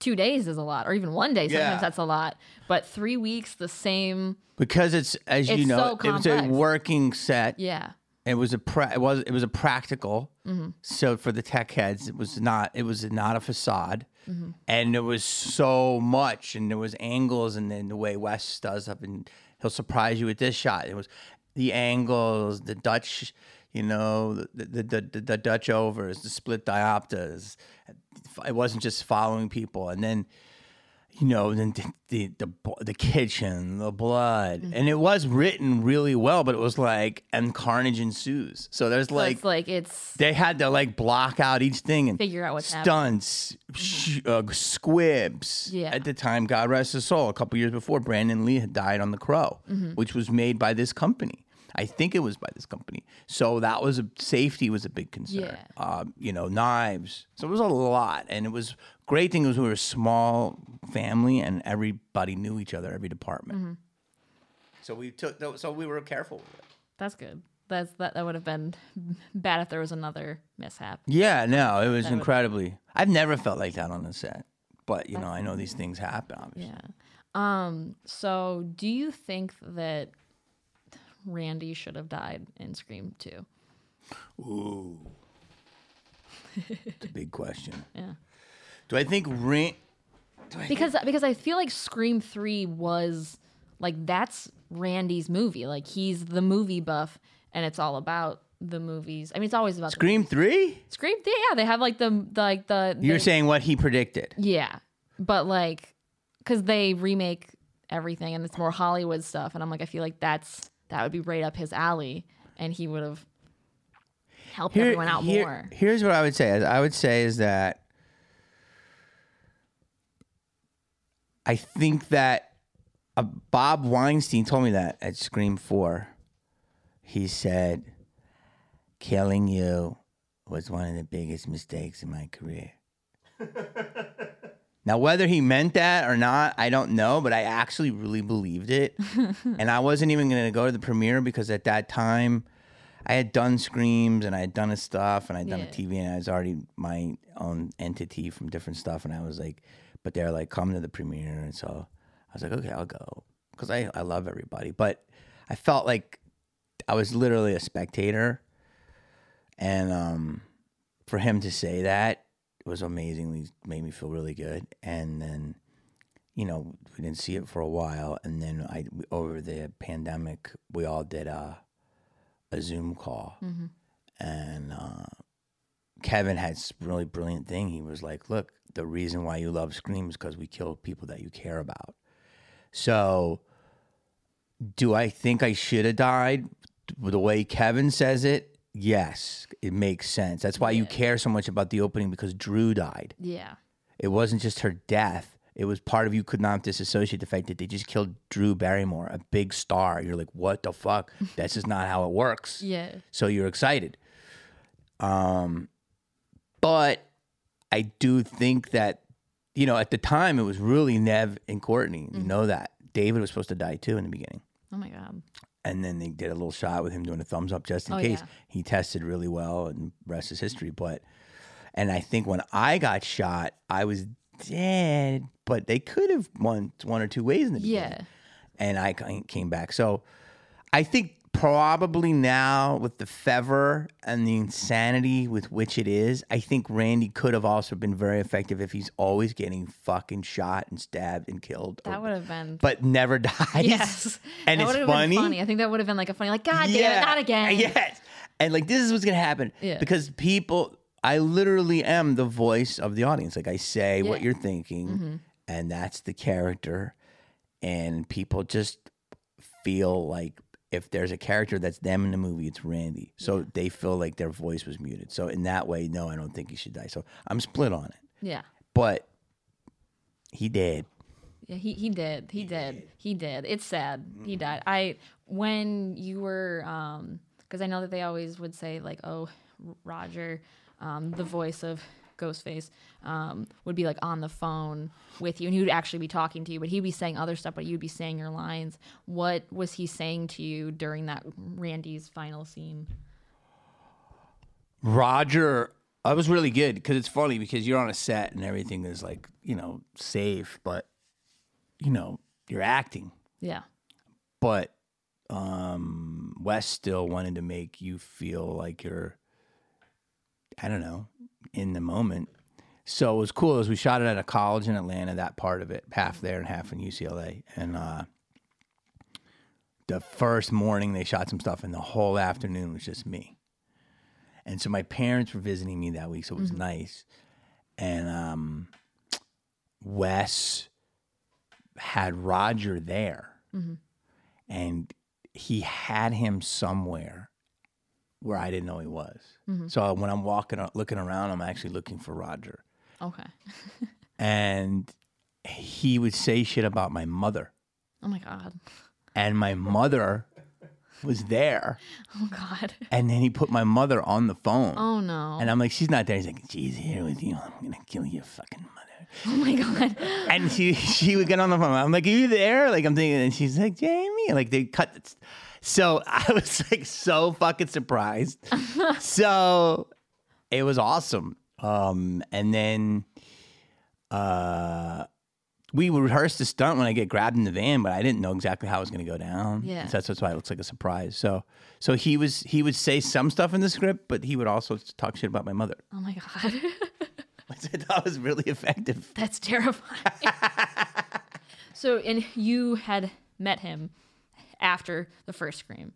two days is a lot, or even one day. Sometimes yeah. that's a lot, but three weeks the same. Because it's as it's you know, so it was a working set. Yeah, it was a pra- it was it was a practical. Mm-hmm. So for the tech heads, it was not it was not a facade. Mm-hmm. And there was so much, and there was angles, and then the way Wes does up, and he'll surprise you with this shot. It was the angles, the Dutch, you know, the the the, the Dutch overs, the split diopters. It wasn't just following people, and then, you know, then the the the, the kitchen, the blood, mm-hmm. and it was written really well, but it was like, and carnage ensues. So there's so like, it's like it's they had to like block out each thing and figure out what's stunts. Happening. Sh- uh, squibs yeah. at the time, God rest his soul, a couple years before Brandon Lee had died on The Crow, mm-hmm. which was made by this company. I think it was by this company. So that was a safety was a big concern. Yeah. Uh, you know, knives. So it was a lot, and it was great thing was we were a small family and everybody knew each other, every department. Mm-hmm. So we took th- so we were careful with it. That's good. That's that, that would have been bad if there was another mishap. Yeah, no, it was that incredibly. Would... I've never felt like that on the set, but you know, I know these things happen. Obviously. Yeah. Um. So, do you think that Randy should have died in Scream Two? Ooh, it's a big question. Yeah. Do I think Randy? Because think... because I feel like Scream Three was like that's Randy's movie. Like he's the movie buff. And it's all about the movies. I mean, it's always about Scream Three. Scream Three, yeah. They have like the, the like the. You're they, saying what he predicted. Yeah, but like, because they remake everything, and it's more Hollywood stuff. And I'm like, I feel like that's that would be right up his alley, and he would have helped here, everyone out here, more. Here's what I would say: I would say is that I think that uh, Bob Weinstein told me that at Scream Four. He said, killing you was one of the biggest mistakes in my career. Now, whether he meant that or not, I don't know, but I actually really believed it. And I wasn't even going to go to the premiere because at that time, I had done Screams and I had done his stuff and I had done yeah. a T V and I was already my own entity from different stuff. And I was like, but they're like, come to the premiere. And so I was like, okay, I'll go because I, I love everybody. But I felt like, I was literally a spectator, and um, for him to say that was amazingly made me feel really good. And then, you know, we didn't see it for a while, and then I over the pandemic we all did a, a Zoom call, mm-hmm. and uh, Kevin had this really brilliant thing. He was like, "Look, the reason why you love Scream is because we kill people that you care about." So, do I think I should have died? The way Kevin says it, yes, it makes sense. That's why yeah. you care so much about the opening, because Drew died. Yeah. It wasn't just her death. It was part of you could not disassociate the fact that they just killed Drew Barrymore, a big star. You're like, what the fuck? That's just not how it works. Yeah. So you're excited. Um, but I do think that, you know, at the time it was really Nev and Courtney. Mm-hmm. You know that. David was supposed to die too in the beginning. Oh my God. And then they did a little shot with him doing a thumbs up just in oh, case. Yeah. He tested really well, and rest is history. But, and I think when I got shot, I was dead, but they could have won one or two ways in the beginning. Yeah. And I came back. So I think probably now with the fervor and the insanity with which it is, I think Randy could have also been very effective if he's always getting fucking shot and stabbed and killed. That would have been. But never dies. Yes. And that it's have funny. Been funny. I think that would have been like a funny, like, God damn yeah. it, not again. Yes. And like, this is what's going to happen. Yeah. Because people, I literally am the voice of the audience. Like I say yeah. what you're thinking mm-hmm. and that's the character. And people just feel like if there's a character that's them in the movie, it's Randy. So yeah. they feel like their voice was muted. So in that way, no, I don't think he should die. So I'm split on it. Yeah. But he did. Yeah, he, he did. He, he did. did. He did. It's sad. Mm. He died. I when you were, um, because I know that they always would say like, oh, Roger, um, the voice of Ghostface um, would be like on the phone with you and he would actually be talking to you, but he'd be saying other stuff, but you'd be saying your lines. What was he saying to you during that Randy's final scene? Roger, I was really good because it's funny because you're on a set and everything is like, you know, safe, but you know, you're acting. Yeah. But um, Wes still wanted to make you feel like you're, I don't know, in the moment. So it was cool as we shot it at a college in Atlanta, that part of it, half there and half in U C L A. And uh, the first morning they shot some stuff and the whole afternoon was just me. And so my parents were visiting me that week, so it was mm-hmm. nice. And um, Wes had Roger there mm-hmm. and he had him somewhere where I didn't know he was. Mm-hmm. So when I'm walking, looking around, I'm actually looking for Roger. Okay. And he would say shit about my mother. Oh my God. And my mother was there. Oh God. And then he put my mother on the phone. Oh no. And I'm like, she's not there. He's like, she's here with you. I'm going to kill your fucking mother. Oh my God. And she, she would get on the phone. I'm like, are you there? Like I'm thinking, and she's like, Jamie. Like they cut the So I was like so fucking surprised. So it was awesome. Um, and then uh, we rehearsed the stunt when I get grabbed in the van, but I didn't know exactly how it was going to go down. Yeah, so that's, that's why it looks like a surprise. So so he was he would say some stuff in the script, but he would also talk shit about my mother. Oh my God. I thought it was really effective. That's terrifying. So and you had met him after the first Scream,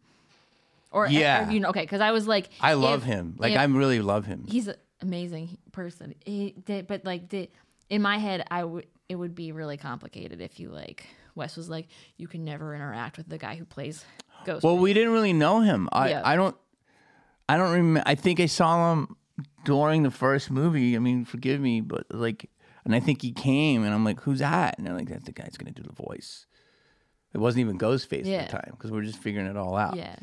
or yeah, or, you know, okay, because I was like, I love if, him, like if, I really love him. He's an amazing person. He did, but like, did, in my head, I would it would be really complicated if you like Wes was like, you can never interact with the guy who plays Ghost. Well, Man. We didn't really know him. I yeah. I don't I don't remember. I think I saw him during the first movie. I mean, forgive me, but like, and I think he came, and I'm like, who's that? And they're like, that's the guy that's gonna do the voice. It wasn't even Ghostface yeah. at the time because we were just figuring it all out. Yeah.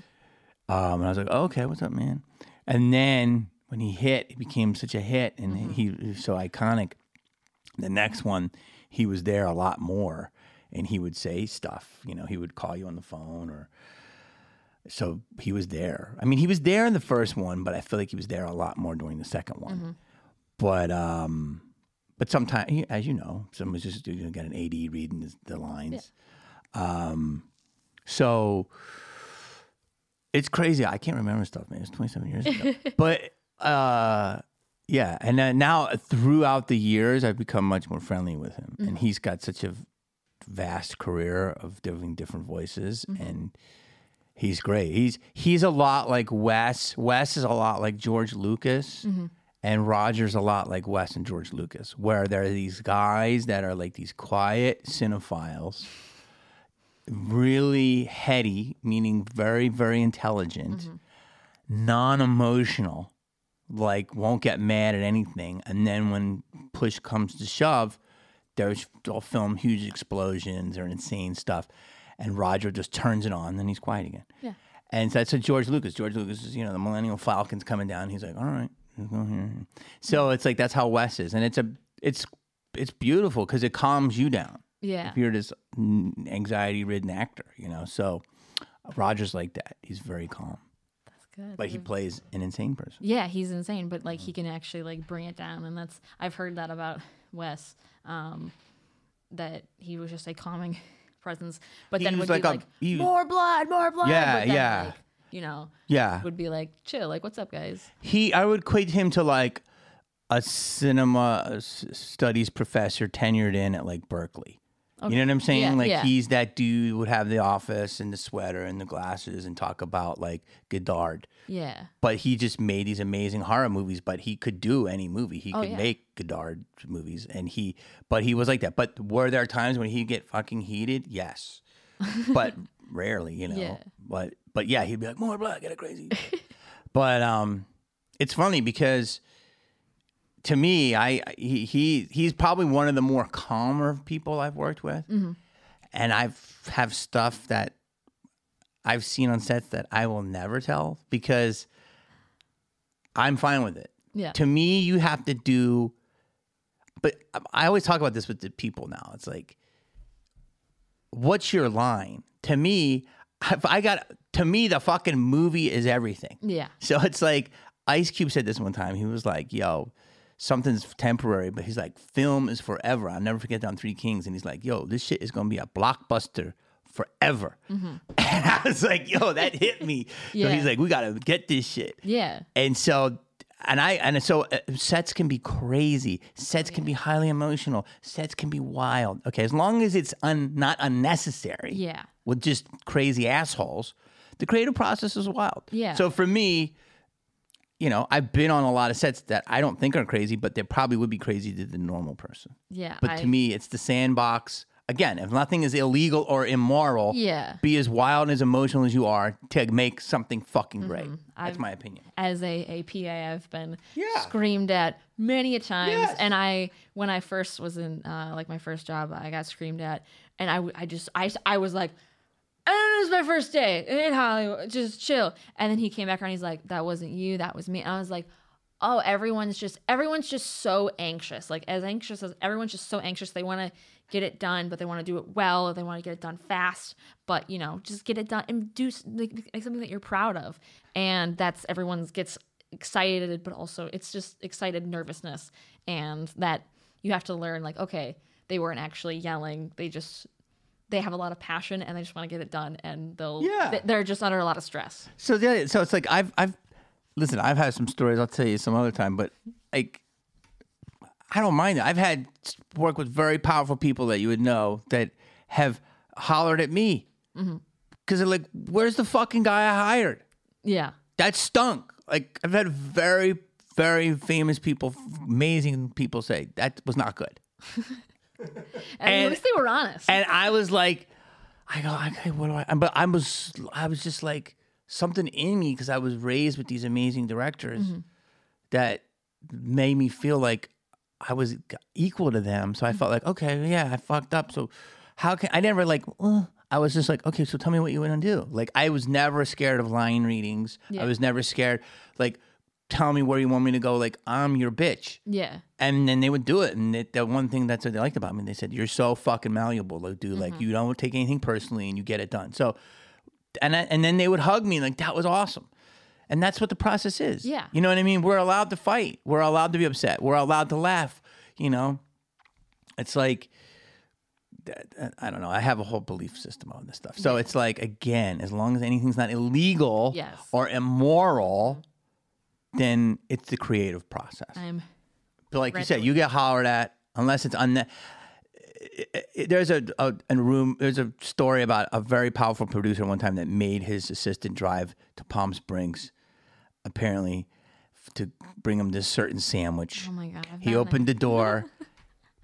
Um, and I was like, oh, okay, what's up, man? And then when he hit, it became such a hit, and mm-hmm. he, he was so iconic. The next one, he was there a lot more, and he would say stuff. You know, he would call you on the phone, or so he was there. I mean, he was there in the first one, but I feel like he was there a lot more during the second one. Mm-hmm. But um, but sometimes, as you know, someone's just you know, got an A D reading the lines. Yeah. Um, so it's crazy. I can't remember stuff, man. It's twenty-seven years ago, but, uh, yeah. And then now throughout the years, I've become much more friendly with him mm-hmm. and he's got such a vast career of doing different voices mm-hmm. and he's great. He's, he's a lot like Wes. Wes is a lot like George Lucas mm-hmm. and Roger's a lot like Wes and George Lucas, where there are these guys that are like these quiet cinephiles. Really heady, meaning very, very intelligent, mm-hmm. non-emotional, like won't get mad at anything. And then when push comes to shove, there's, they'll film huge explosions or insane stuff. And Roger just turns it on, and then he's quiet again. Yeah. And so that's a George Lucas. George Lucas is, you know, the Millennial Falcon's coming down. He's like, all right, let's go here. So it's like that's how Wes is. And it's a, it's, it's beautiful because it calms you down. Yeah, if you're this anxiety-ridden actor, you know. So Roger's like that. He's very calm. That's good. But he plays an insane person. Yeah, he's insane, but like he can actually like bring it down, and that's I've heard that about Wes, um, that he was just a calming presence. But he then would like be a, like, he, more blood, more blood. Yeah, but then, yeah. Like, you know, yeah, would be like, chill, like, what's up, guys? He, I would equate him to like a cinema studies professor tenured in at like Berkeley. Okay. You know what I'm saying? Yeah, like yeah. he's that dude who would have the office and the sweater and the glasses and talk about like Godard. Yeah. But he just made these amazing horror movies, but he could do any movie. He oh, could yeah. make Godard movies and he, but he was like that. But were there times when he'd get fucking heated? Yes. But rarely, you know. Yeah. But, but yeah, he'd be like, more blood, get it crazy. But um, it's funny because to me, I he, he he's probably one of the more calmer people I've worked with, mm-hmm. and I've have stuff that I've seen on sets that I will never tell because I'm fine with it. Yeah. To me, you have to do. But I always talk about this with the people now. It's like, what's your line? To me, if I got to me the fucking movie is everything. Yeah. So it's like Ice Cube said this one time. He was like, "Yo, something's temporary," but he's like, film is forever. I'll never forget that on Three Kings. And he's like, yo, this shit is going to be a blockbuster forever. Mm-hmm. And I was like, yo, that hit me. Yeah. So he's like, we got to get this shit. Yeah. And so, and I, and so sets can be crazy. Sets yeah. can be highly emotional. Sets can be wild. Okay. As long as it's un, not unnecessary. Yeah. With just crazy assholes, the creative process is wild. Yeah. So for me, you know, I've been on a lot of sets that I don't think are crazy, but they probably would be crazy to the normal person. Yeah. But I, to me, it's the sandbox. Again, if nothing is illegal or immoral, yeah. be as wild and as emotional as you are to make something fucking mm-hmm. great. That's I've, my opinion. As a, a P A, I've been yeah. screamed at many a times. Yes. And I, when I first was in, uh, like, my first job, I got screamed at. And I, I just, I, I was like, and it was my first day in Hollywood. Just chill. And then he came back around. He's like, that wasn't you. That was me. And I was like, oh, everyone's just, everyone's just so anxious. Like, as anxious as everyone's just so anxious. They want to get it done, but they want to do it well. Or they want to get it done fast. But, you know, just get it done and do like, like something that you're proud of. And that's everyone's gets excited, but also it's just excited nervousness. And that you have to learn, like, okay, they weren't actually yelling. They just... they have a lot of passion and they just want to get it done, and they'll yeah. they're just under a lot of stress. So yeah, so it's like I've I've listen, I've had some stories. I'll tell you some other time, but like I don't mind it. I've had work with very powerful people that you would know that have hollered at me because mm-hmm. they're like, "Where's the fucking guy I hired?" Yeah, that stunk. Like I've had very very famous people, amazing people say that was not good. And, and at least they were honest. And I was like, I go, okay, what do I? But I was, I was just like something in me because I was raised with these amazing directors mm-hmm. that made me feel like I was equal to them. So I mm-hmm. felt like, okay, yeah, I fucked up. So how can I never like? Uh, I was just like, okay, so tell me what you want to do. Like I was never scared of line readings. Yeah. I was never scared, like. Tell me where you want me to go. Like, I'm your bitch. Yeah. And then they would do it. And that one thing that's what they liked about me, they said, you're so fucking malleable, like, dude. Mm-hmm. Like, you don't take anything personally and you get it done. So, and I, and then they would hug me. Like, that was awesome. And that's what the process is. Yeah. You know what I mean? We're allowed to fight. We're allowed to be upset. We're allowed to laugh. You know? It's like, I don't know. I have a whole belief system on this stuff. So yeah. it's like, again, as long as anything's not illegal yes. or immoral... then it's the creative process. I'm but like ready. You said, you get hollered at unless it's on. Unne- there's a, a, a room. There's a story about a very powerful producer one time that made his assistant drive to Palm Springs, apparently, to bring him this certain sandwich. Oh my god! I've he opened it. the door.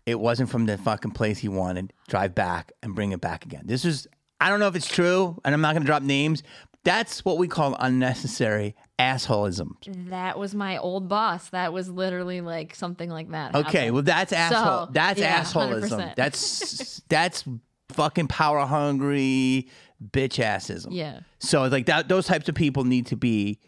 It wasn't from the fucking place he wanted. Drive back and bring it back again. This is. I don't know if it's true, and I'm not going to drop names. That's what we call unnecessary assholism. That was my old boss. That was literally like something like that. Okay, happened. Well that's asshole. So, that's yeah, assholism. one hundred percent. That's that's fucking power hungry bitch assism. Yeah. So like that, those types of people need to be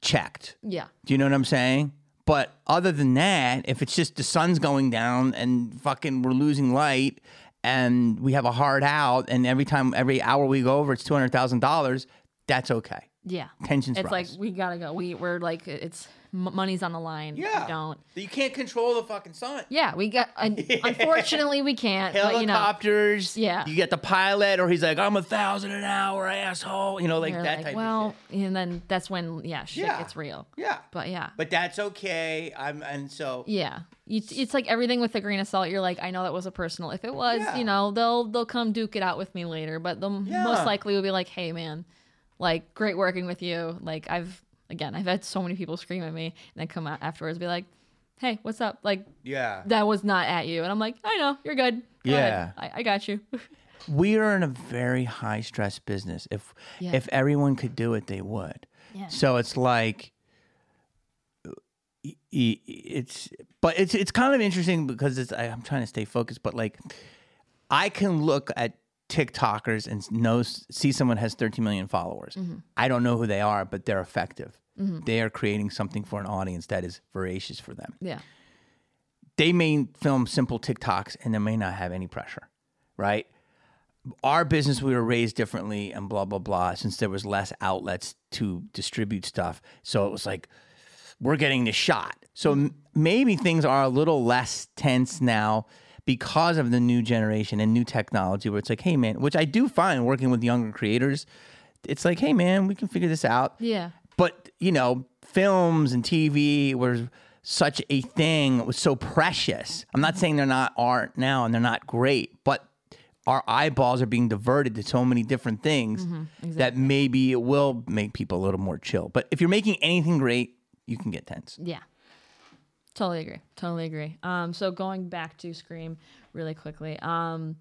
checked. Yeah. Do you know what I'm saying? But other than that, if it's just the sun's going down and fucking we're losing light. And we have a hard out, and every time, every hour we go over, it's two hundred thousand dollars. that's okay. Yeah. Tensions It's rise. Like, we got to go. We, we're like, it's money's on the line. Yeah. We don't. You can't control the fucking sun. Yeah. We got, un- yeah. unfortunately, we can't. Helicopters. But, you know, yeah. You get the pilot, or he's like, I'm a thousand an hour, asshole. You know, like They're that like, type well, of shit. Well, and then that's when, yeah, shit yeah. gets real. Yeah. But yeah. But that's okay. I'm, and so. Yeah. You, it's like everything with a grain of salt. You're like, I know that was a personal. If it was, yeah. you know, they'll, they'll come duke it out with me later. But they'll yeah. most likely will be like, hey, man. Like, great working with you. Like, I've, again, I've had so many people scream at me and then come out afterwards and be like, hey, what's up? Like, yeah, that was not at you. And I'm like, I know, you're good. Go yeah. I, I got you. We are in a very high stress business. If yeah. if everyone could do it, they would. Yeah. So it's like, it's, but it's, it's kind of interesting because it's, I'm trying to stay focused, but like, I can look at TikTokers and know see someone has thirteen million followers. Mm-hmm. I don't know who they are, but they're effective. Mm-hmm. They are creating something for an audience that is voracious for them. Yeah, they may film simple TikToks and they may not have any pressure, right? Our business, we were raised differently and blah blah blah. Since there was less outlets to distribute stuff, so it was like we're getting the shot. So mm-hmm. m- maybe things are a little less tense now, because of the new generation and new technology, where it's like, hey, man, which I do find working with younger creators, it's like, hey, man, we can figure this out. Yeah. But, you know, films and T V were such a thing. It was so precious. I'm not saying they're not art now and they're not great, but our eyeballs are being diverted to so many different things mm-hmm, exactly. that maybe it will make people a little more chill. But if you're making anything great, you can get tense. Yeah. Totally agree. Totally agree. Um, so going back to Scream really quickly, um,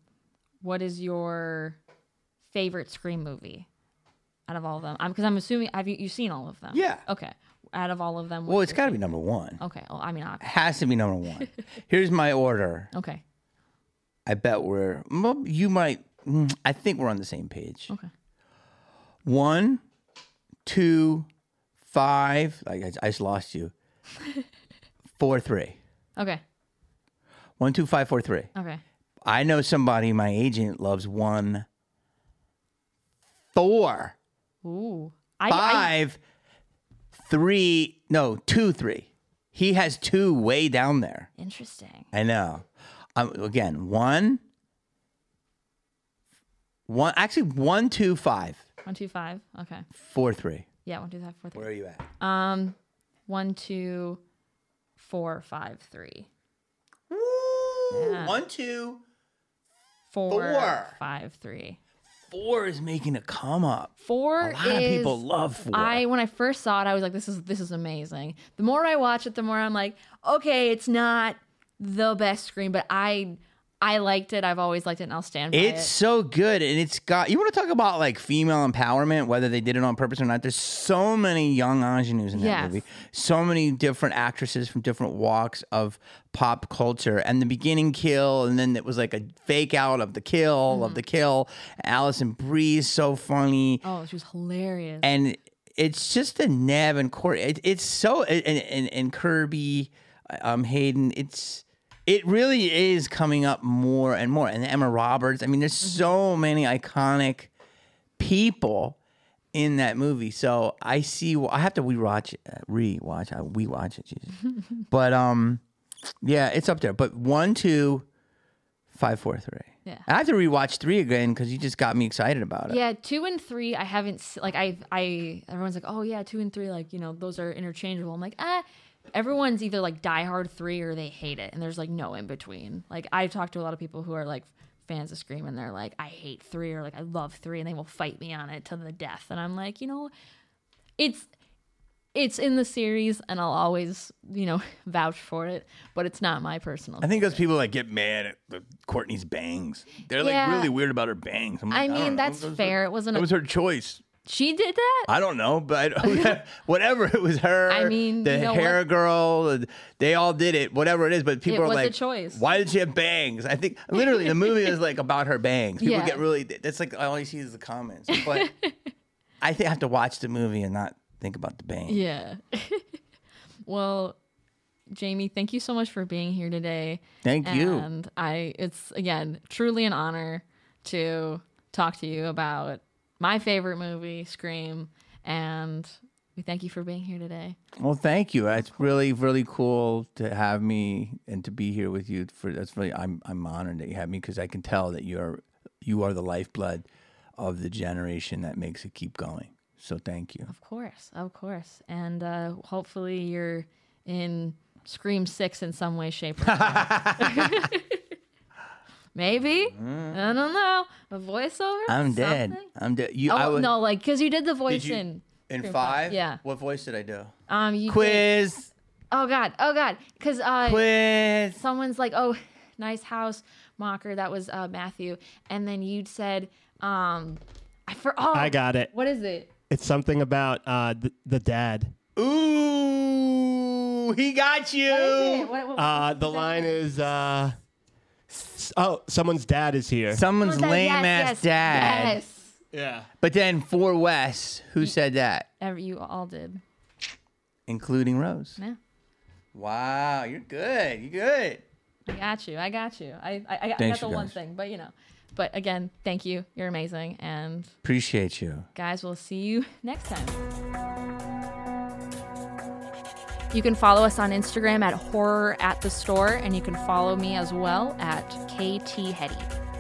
what is your favorite Scream movie out of all of them? Because I'm, I'm assuming, have you you seen all of them? Yeah. Okay. Out of all of them. Well, it's got to be number one. Okay. Well, I mean, obviously. It has to be number one. Here's my order. Okay. I bet we're, you might, I think we're on the same page. Okay. One, two, five, like I, I just lost you. Four, three. Okay. One, two, five, four, three. Okay. I know somebody, my agent, loves one, four, Ooh. I, five, I... three, no, two, three. He has two way down there. Interesting. I know. Um, again, one, one, actually, one, two, five. One, two, five. Okay. Four, three. Yeah, one, two, five, four, three. Where are you at? Um, one, two... Four, five, three. Woo! Yeah. One, two, four, four, five, three. Four is making a come up. Four. A lot is, of people love four. I when I first saw it, I was like, "This is this is amazing." The more I watch it, the more I'm like, "Okay, it's not the best Scream, but I I liked it. I've always liked it, and I'll stand by it's it." It's so good, and it's got. You want to talk about like female empowerment, whether they did it on purpose or not? There's so many young ingenues in that yes. movie. So many different actresses from different walks of pop culture, and the beginning kill, and then it was like a fake out of the kill mm-hmm. of the kill. Allison Bree's so funny. Oh, she was hilarious. And it's just a Nev and Courtney. It, it's so and, and and Kirby, um, Hayden. It's. It really is coming up more and more. And Emma Roberts. I mean, there's mm-hmm. so many iconic people in that movie. So I see. I have to rewatch it. Rewatch. I rewatch it. Jesus. But um, yeah, it's up there. But one, two, five, four, three. Yeah. I have to rewatch three again because you just got me excited about it. Yeah, two and three. I haven't like I I. Everyone's like, oh yeah, two and three. Like you know, those are interchangeable. I'm like ah. Everyone's either like Die Hard three or they hate it, and there's like no in between. Like I've talked to a lot of people who are like fans of Scream, and they're like, I hate three or like I love three, and they will fight me on it to the death. And I'm like, you know, it's it's in the series, and I'll always you know vouch for it, but it's not my personal. I think favorite. Those people like get mad at the, Courtney's bangs. They're yeah. like really weird about her bangs. I'm like, I mean, I don't that's know. fair. It wasn't. It was her choice. She did that? I don't know, but whatever it was, her, I mean, the you know hair what? girl, they all did it, whatever it is. But people it are was like, a choice. Why did she have bangs? I think literally the movie is like about her bangs. People yeah. get really, that's like all you see is the comments. But I think I have to watch the movie and not think about the bangs. Yeah. Well, Jamie, thank you so much for being here today. Thank and you. And I, it's again truly an honor to talk to you about. my favorite movie, Scream, and we thank you for being here today. Well, thank you. It's really, really cool to have me and to be here with you. For that's really, I'm I'm honored that you have me, because I can tell that you are you are the lifeblood of the generation that makes it keep going. So thank you. Of course, of course, and uh, hopefully you're in Scream Six in some way, shape, or form. Maybe. Mm. I don't know. A voiceover? I'm Something? dead. I'm dead. You? Oh, I would, no, like, because you did the voice did you, in in five? five. Yeah. What voice did I do? Um, you quiz. Did, oh God! Oh God! Because uh, quiz. Someone's like, "Oh, nice house, Mocker." That was uh, Matthew, and then you said, "Um, I for oh, I got it. What is it? It's something about uh the, the dad." Ooh, he got you. What is it? What, what, uh, the line is uh. Oh, someone's dad is here. Someone's oh, lame yes, ass yes, dad. Yes. Yeah. But then for Wes, who you, said that? You all did, including Rose. Yeah. Wow, you're good. You're good. I got you. I got you. I I, I, I got the one guys. thing, but you know. But again, thank you. You're amazing, and appreciate you, guys. We'll see you next time. You can follow us on Instagram at horror at the store, and you can follow me as well at K T Hetty.